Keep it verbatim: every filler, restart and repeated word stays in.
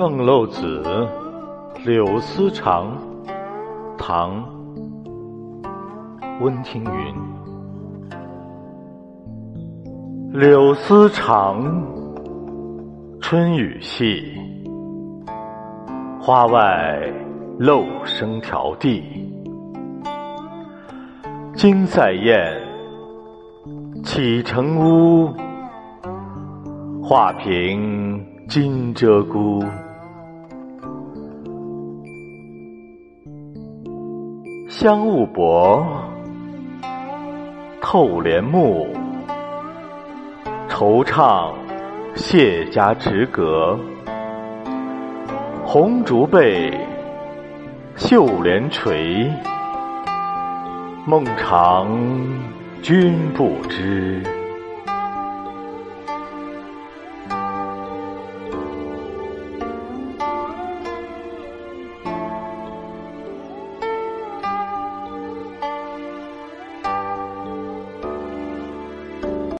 更漏子柳丝长，唐·温庭筠。柳丝长，春雨细，花外漏声迢递。惊塞雁，起城屋，画屏今鹧鸪。香雾薄，透帘幕，惆怅谢家直阁。红烛被，绣帘垂，梦长君不知。